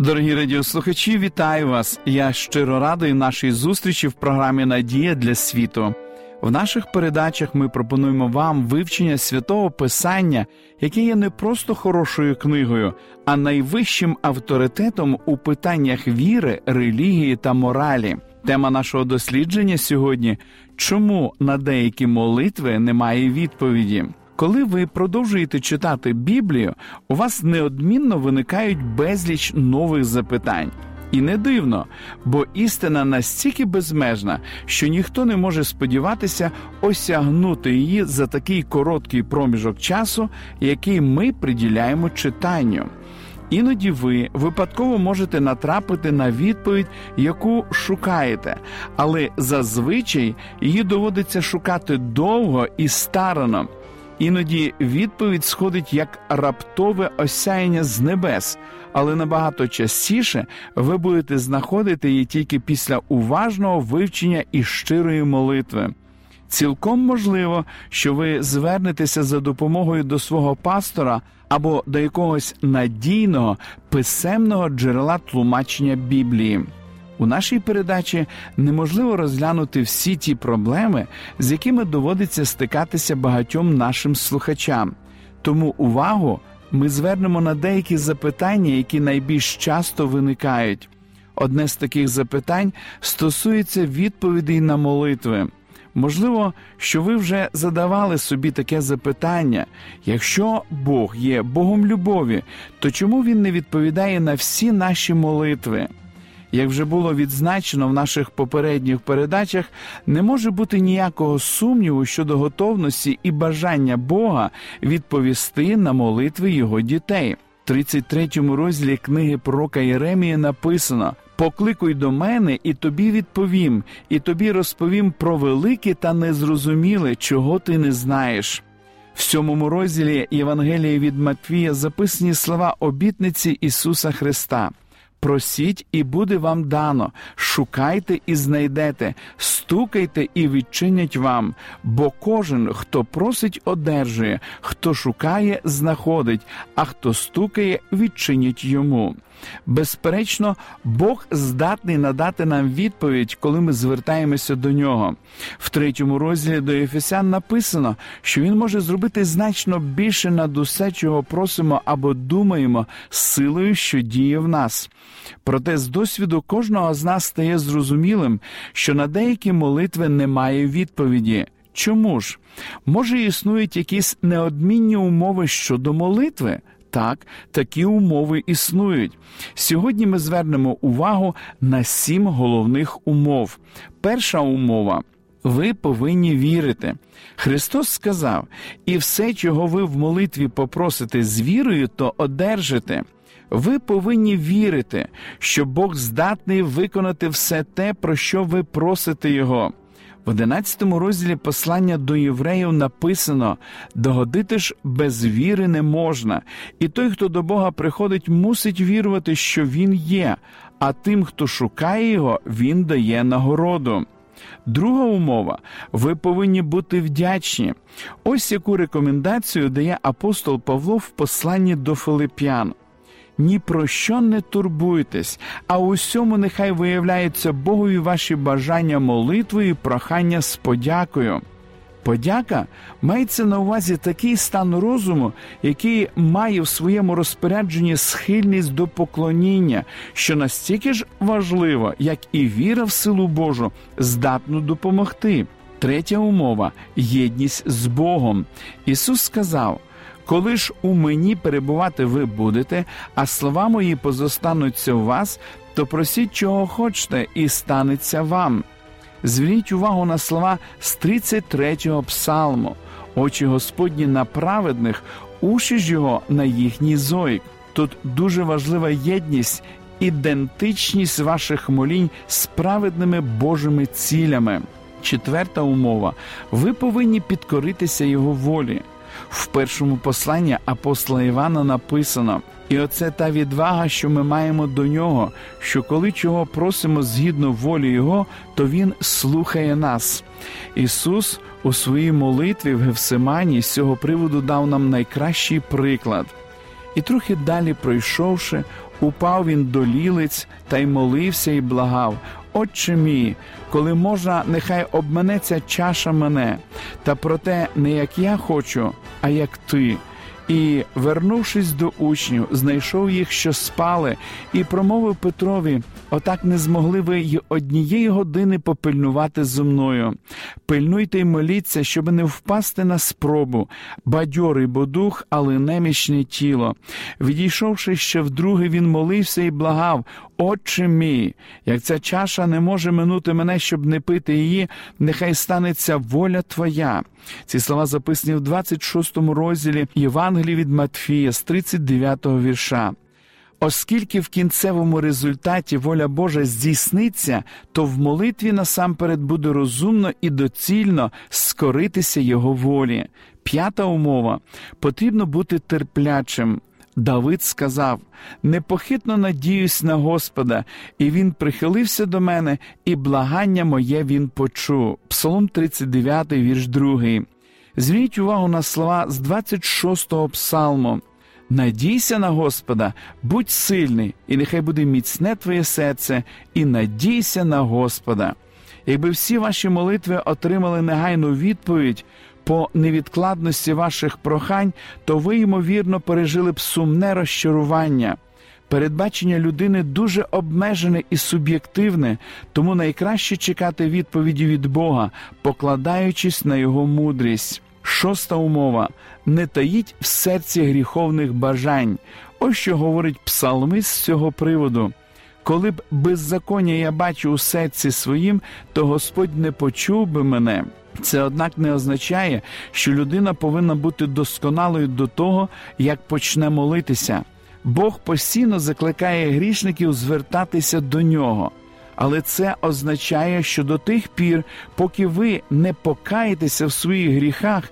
Дорогі радіослухачі, вітаю вас! Я щиро радий нашій зустрічі в програмі «Надія для світу». В наших передачах ми пропонуємо вам вивчення Святого Писання, яке є не просто хорошою книгою, а найвищим авторитетом у питаннях віри, релігії та моралі. Тема нашого дослідження сьогодні – «Чому на деякі молитви немає відповіді?». Коли ви продовжуєте читати Біблію, у вас неодмінно виникають безліч нових запитань. І не дивно, бо істина настільки безмежна, що ніхто не може сподіватися осягнути її за такий короткий проміжок часу, який ми приділяємо читанню. Іноді ви випадково можете натрапити на відповідь, яку шукаєте, але зазвичай її доводиться шукати довго і старанно. Іноді відповідь сходить як раптове осяяння з небес, але набагато частіше ви будете знаходити її тільки після уважного вивчення і щирої молитви. Цілком можливо, що ви звернетеся за допомогою до свого пастора або до якогось надійного писемного джерела тлумачення Біблії. У нашій передачі неможливо розглянути всі ті проблеми, з якими доводиться стикатися багатьом нашим слухачам. Тому увагу ми звернемо на деякі запитання, які найбільш часто виникають. Одне з таких запитань стосується відповідей на молитви. Можливо, що ви вже задавали собі таке запитання. Якщо Бог є Богом любові, то чому Він не відповідає на всі наші молитви? Як вже було відзначено в наших попередніх передачах, не може бути ніякого сумніву щодо готовності і бажання Бога відповісти на молитви Його дітей. В 33-му розділі книги пророка Єремії написано «Покликуй до мене, і тобі відповім, і тобі розповім про велике та незрозуміле, чого ти не знаєш». В 7-му розділі Євангелії від Матвія записані слова обітниці Ісуса Христа. «Просіть, і буде вам дано, шукайте і знайдете, стукайте і відчинять вам, бо кожен, хто просить, одержує, хто шукає, знаходить, а хто стукає, відчинять йому». Безперечно, Бог здатний надати нам відповідь, коли ми звертаємося до Нього. В 3-му розділі до Єфесян написано, що Він може зробити значно більше над усе, чого просимо або думаємо, з силою, що діє в нас. Проте з досвіду кожного з нас стає зрозумілим, що на деякі молитви немає відповіді. Чому ж? Може, існують якісь неодмінні умови щодо молитви? Так, такі умови існують. Сьогодні ми звернемо увагу на 7 головних умов. Перша умова – ви повинні вірити. Христос сказав, «І все, чого ви в молитві попросите з вірою, то одержите». Ви повинні вірити, що Бог здатний виконати все те, про що ви просите Його. В 11-му розділі послання до євреїв написано «Догодити ж без віри не можна, і той, хто до Бога приходить, мусить вірувати, що Він є, а тим, хто шукає Його, Він дає нагороду». Друга умова – ви повинні бути вдячні. Ось яку рекомендацію дає апостол Павло в посланні до филипян. «Ні про що не турбуйтесь, а усьому нехай виявляються Богові ваші бажання молитвою і прохання з подякою». Подяка мається на увазі такий стан розуму, який має в своєму розпорядженні схильність до поклоніння, що настільки ж важливо, як і віра в силу Божу, здатну допомогти. Третя умова – єдність з Богом. Ісус сказав, «Коли ж у мені перебувати ви будете, а слова мої позостануться у вас, то просіть, чого хочете, і станеться вам». Зверніть увагу на слова з 33-го псалму. «Очі Господні на праведних, уші ж його на їхній зойк». Тут дуже важлива єдність ідентичність ваших молінь з праведними Божими цілями. Четверта умова – ви повинні підкоритися Його волі. В першому посланні апостола Івана написано: «І оце та відвага, що ми маємо до Нього, що коли чого просимо згідно волі Його, то Він слухає нас». Ісус у своїй молитві в Гефсиманії з цього приводу дав нам найкращий приклад. І трохи далі пройшовши, упав він до лілиць та й молився і благав: «Отче мій, коли можна, нехай обминеться чаша мене, та проте не як я хочу, а як ти». І, вернувшись до учнів, знайшов їх, що спали, і промовив Петрові: «Отак не змогли ви й однієї години попильнувати зо мною. Пильнуйте й моліться, щоб не впасти на спробу. Бадьорий бо дух, але немічне тіло». Відійшовши ще вдруге, він молився і благав: «Отче мій, як ця чаша не може минути мене, щоб не пити її, нехай станеться воля твоя». Ці слова записані в 26 розділі Євангелії від Матфія з 39 вірша. Оскільки в кінцевому результаті воля Божа здійсниться, то в молитві насамперед буде розумно і доцільно скоритися Його волі. П'ята умова – потрібно бути терплячим. Давид сказав: «Непохитно надіюсь на Господа, і Він прихилився до мене, і благання моє Він почув». Псалом 39, вірш 2. Зверніть увагу на слова з 26-го псалму: «Надійся на Господа, будь сильний, і нехай буде міцне твоє серце, і надійся на Господа». Якби всі ваші молитви отримали негайну відповідь по невідкладності ваших прохань, то ви, ймовірно, пережили б сумне розчарування. Передбачення людини дуже обмежене і суб'єктивне, тому найкраще чекати відповіді від Бога, покладаючись на Його мудрість. Шоста умова – не таїть в серці гріховних бажань. Ось що говорить псалмист з цього приводу: «Коли б беззаконня я бачу у серці своїм, то Господь не почув би мене». Це, однак, не означає, що людина повинна бути досконалою до того, як почне молитися. Бог постійно закликає грішників звертатися до Нього. Але це означає, що до тих пір, поки ви не покаєтеся в своїх гріхах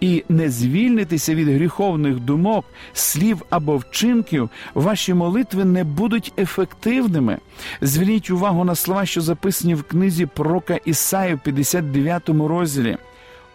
і не звільнитеся від гріховних думок, слів або вчинків, ваші молитви не будуть ефективними. Зверніть увагу на слова, що записані в книзі пророка Ісаї в 59 розділі: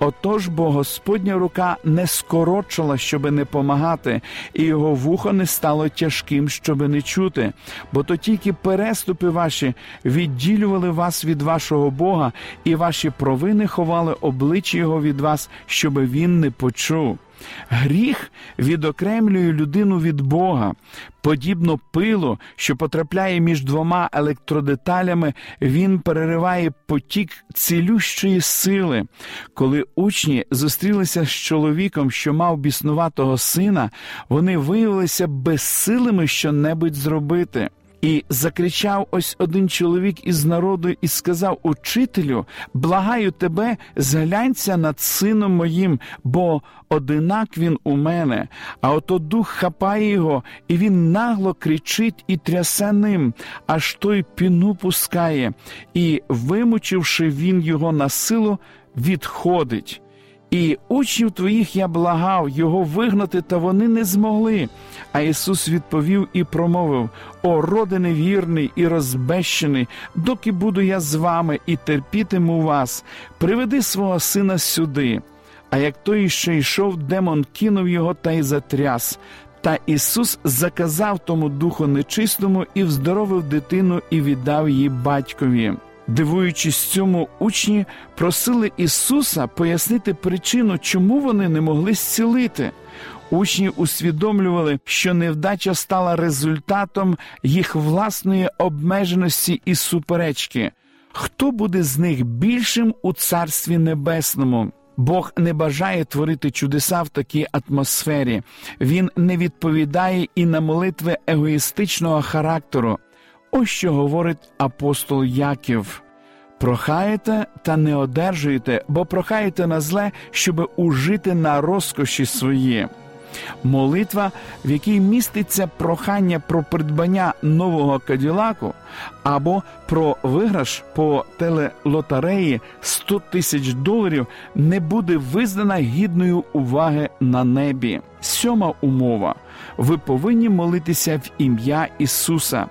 «Отож, бо Господня рука не скорочила, щоби не помагати, і Його вухо не стало тяжким, щоби не чути. Бо то тільки переступи ваші відділювали вас від вашого Бога, і ваші провини ховали обличчя Його від вас, щоби Він не почув». Гріх відокремлює людину від Бога. Подібно пилу, що потрапляє між двома електродеталями, він перериває потік цілющої сили. Коли учні зустрілися з чоловіком, що мав біснуватого сина, вони виявилися безсилими що-небудь зробити. І закричав ось один чоловік із народу і сказав: «Учителю, благаю тебе, зглянься над сином моїм, бо одинак він у мене, а ото дух хапає його, і він нагло кричить і трясе ним, аж той піну пускає, і, вимучивши він його на силу, відходить. І учнів твоїх я благав його вигнати, та вони не змогли». А Ісус відповів і промовив: «О, роде невірний і розбещений, доки буду я з вами і терпітиму вас? Приведи свого сина сюди». А як той іще йшов, демон кинув його та й затряс. Та Ісус заказав тому духу нечистому і вздоровив дитину і віддав її батькові. Дивуючись цьому, учні просили Ісуса пояснити причину, чому вони не могли зцілити. Учні усвідомлювали, що невдача стала результатом їх власної обмеженості і суперечки. Хто буде з них більшим у Царстві Небесному? Бог не бажає творити чудеса в такій атмосфері. Він не відповідає і на молитви егоїстичного характеру. Ось що говорить апостол Яків: «Прохаєте, та не одержуєте, бо прохаєте на зле, щоби ужити на розкоші свої». Молитва, в якій міститься прохання про придбання нового каділаку або про виграш по телелотареї $100 000, не буде визнана гідною уваги на небі. 7 умова. Ви повинні молитися в ім'я Ісуса.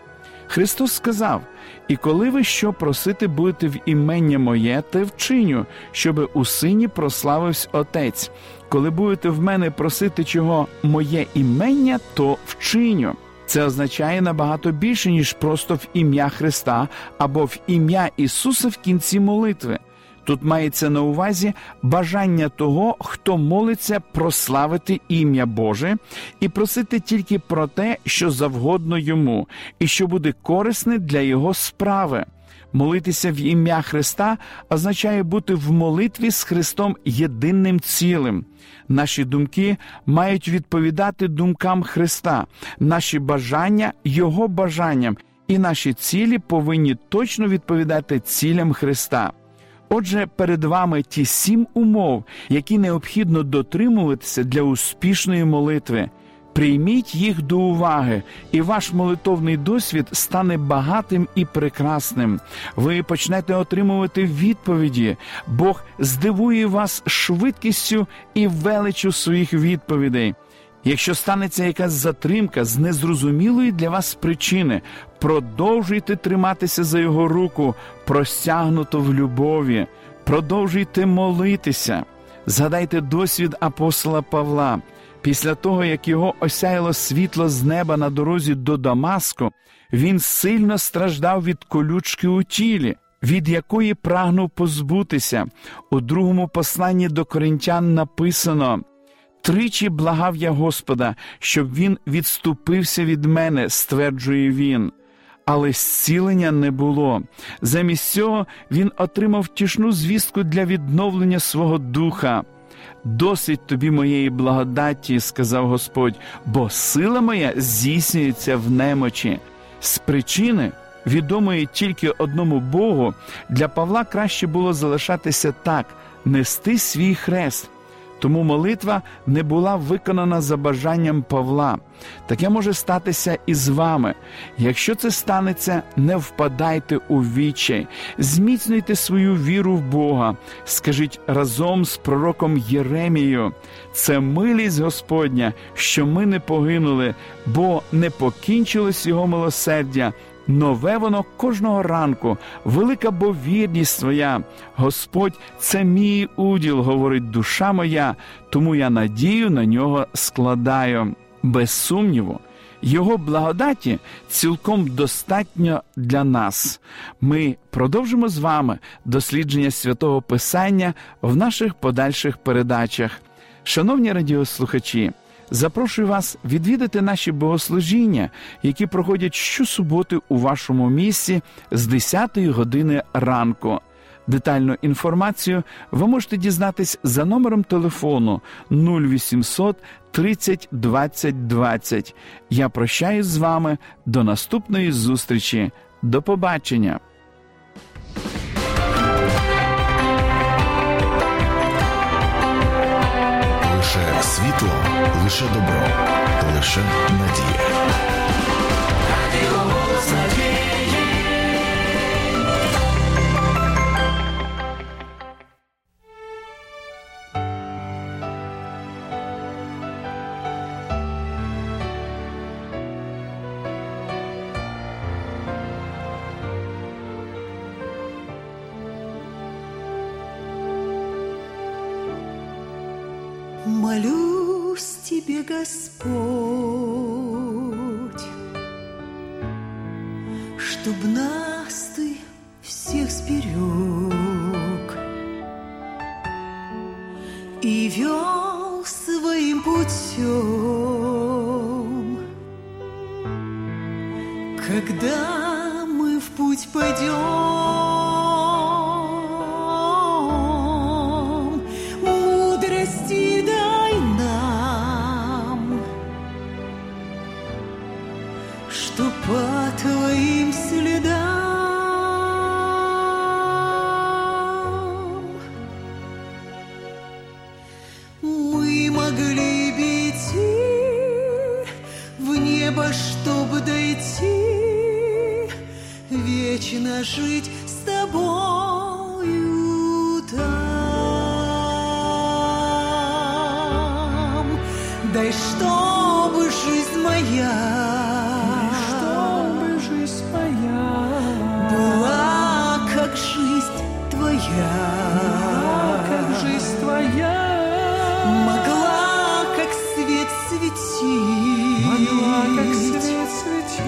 Христос сказав: «І коли ви що просити будете в імення моє, те вчиню, щоби у сині прославився Отець. Коли будете в мене просити чого моє імення, то вчиню». Це означає набагато більше, ніж просто в ім'я Христа або в ім'я Ісуса в кінці молитви. Тут мається на увазі бажання того, хто молиться прославити ім'я Боже і просити тільки про те, що завгодно йому, і що буде корисне для його справи. Молитися в ім'я Христа означає бути в молитві з Христом єдиним цілим. Наші думки мають відповідати думкам Христа, наші бажання – Його бажанням, і наші цілі повинні точно відповідати цілям Христа. Отже, перед вами ті 7 умов, які необхідно дотримуватися для успішної молитви. Прийміть їх до уваги, і ваш молитовний досвід стане багатим і прекрасним. Ви почнете отримувати відповіді. Бог здивує вас швидкістю і величчю своїх відповідей. Якщо станеться якась затримка з незрозумілої для вас причини, продовжуйте триматися за його руку, простягнуту в любові. Продовжуйте молитися. Згадайте досвід апостола Павла. Після того, як його осяяло світло з неба на дорозі до Дамаску, він сильно страждав від колючки у тілі, від якої прагнув позбутися. У 2 посланні до коринтян написано: «Тричі благав я Господа, щоб він відступився від мене», стверджує він. Але зцілення не було. Замість цього він отримав тішну звістку для відновлення свого духа. «Досить тобі моєї благодаті, – сказав Господь, – бо сила моя здійснюється в немочі». З причини, відомої тільки одному Богу, для Павла краще було залишатися так – нести свій хрест. Тому молитва не була виконана за бажанням Павла. Таке може статися і з вами. Якщо це станеться, не впадайте у відчай. Зміцнюйте свою віру в Бога. Скажіть разом з пророком Єремією: «Це милість Господня, що ми не погинули, бо не покінчилось його милосердя. Нове воно кожного ранку, велика бо вірність твоя. Господь – це мій уділ, говорить душа моя, тому я надію на нього складаю». Без сумніву, його благодаті цілком достатньо для нас. Ми продовжимо з вами дослідження Святого Писання в наших подальших передачах. Шановні радіослухачі, запрошую вас відвідати наші богослужіння, які проходять щосуботи у вашому місті з 10-ї години ранку. Детальну інформацію ви можете дізнатись за номером телефону 0800 30 20 20. Я прощаюсь з вами. До наступної зустрічі. До побачення. Лише світло, лише добро, лише надія. Молюсь Тебе, Господь, чтоб нас Ты всех сберег и вел своим путем, когда мы в путь пойдем. Могли бить некуда идти, вечно жить с тобою там. Дай, чтобы жизнь моя, была как жизнь твоя, могла как свет светить,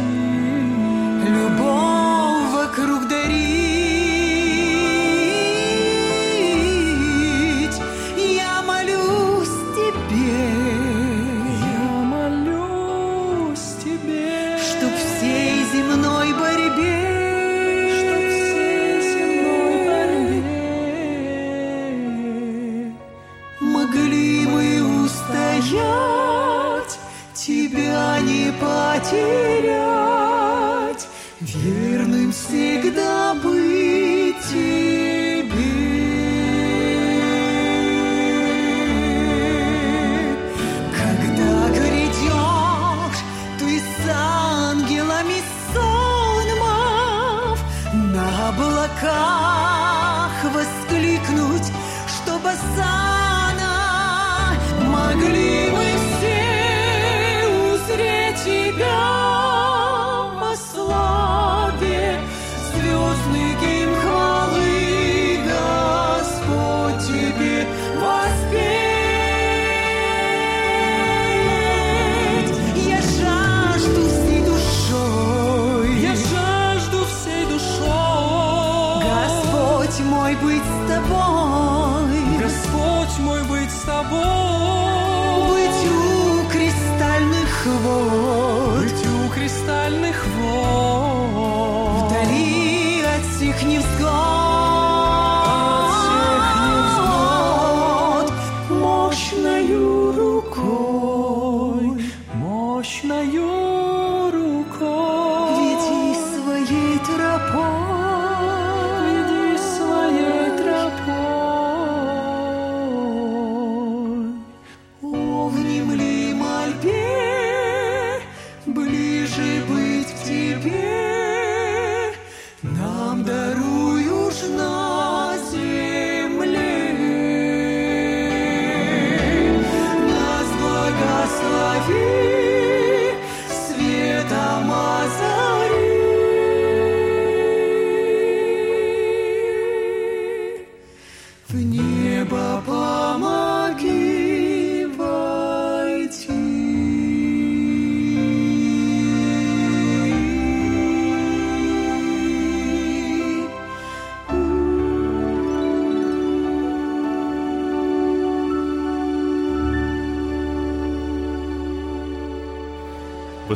любовь вокруг дарить. Я молюсь тебе, чтоб всей земной борьбе, могли мы устоять, тебя не потерять, верным всегда быть тебе. Когда грядешь ты с ангелами сонмов, на облаках воскликнуть, что Осанна, могли мы все узреть тебя во славе, звездный гимн хвалы Господь тебе воспеть. Я жажду всей душой, Господь мой, быть с тобой. Господь мой, быть с тобой, быть у кристальных вод, вдали от всех невзгод, мощною рукой, веди своей тропой. О, внемли мольбе, ближе быть к тебе, нам даруешь на земле. Нас благослови, светом озари, в небо помоги войти. Ви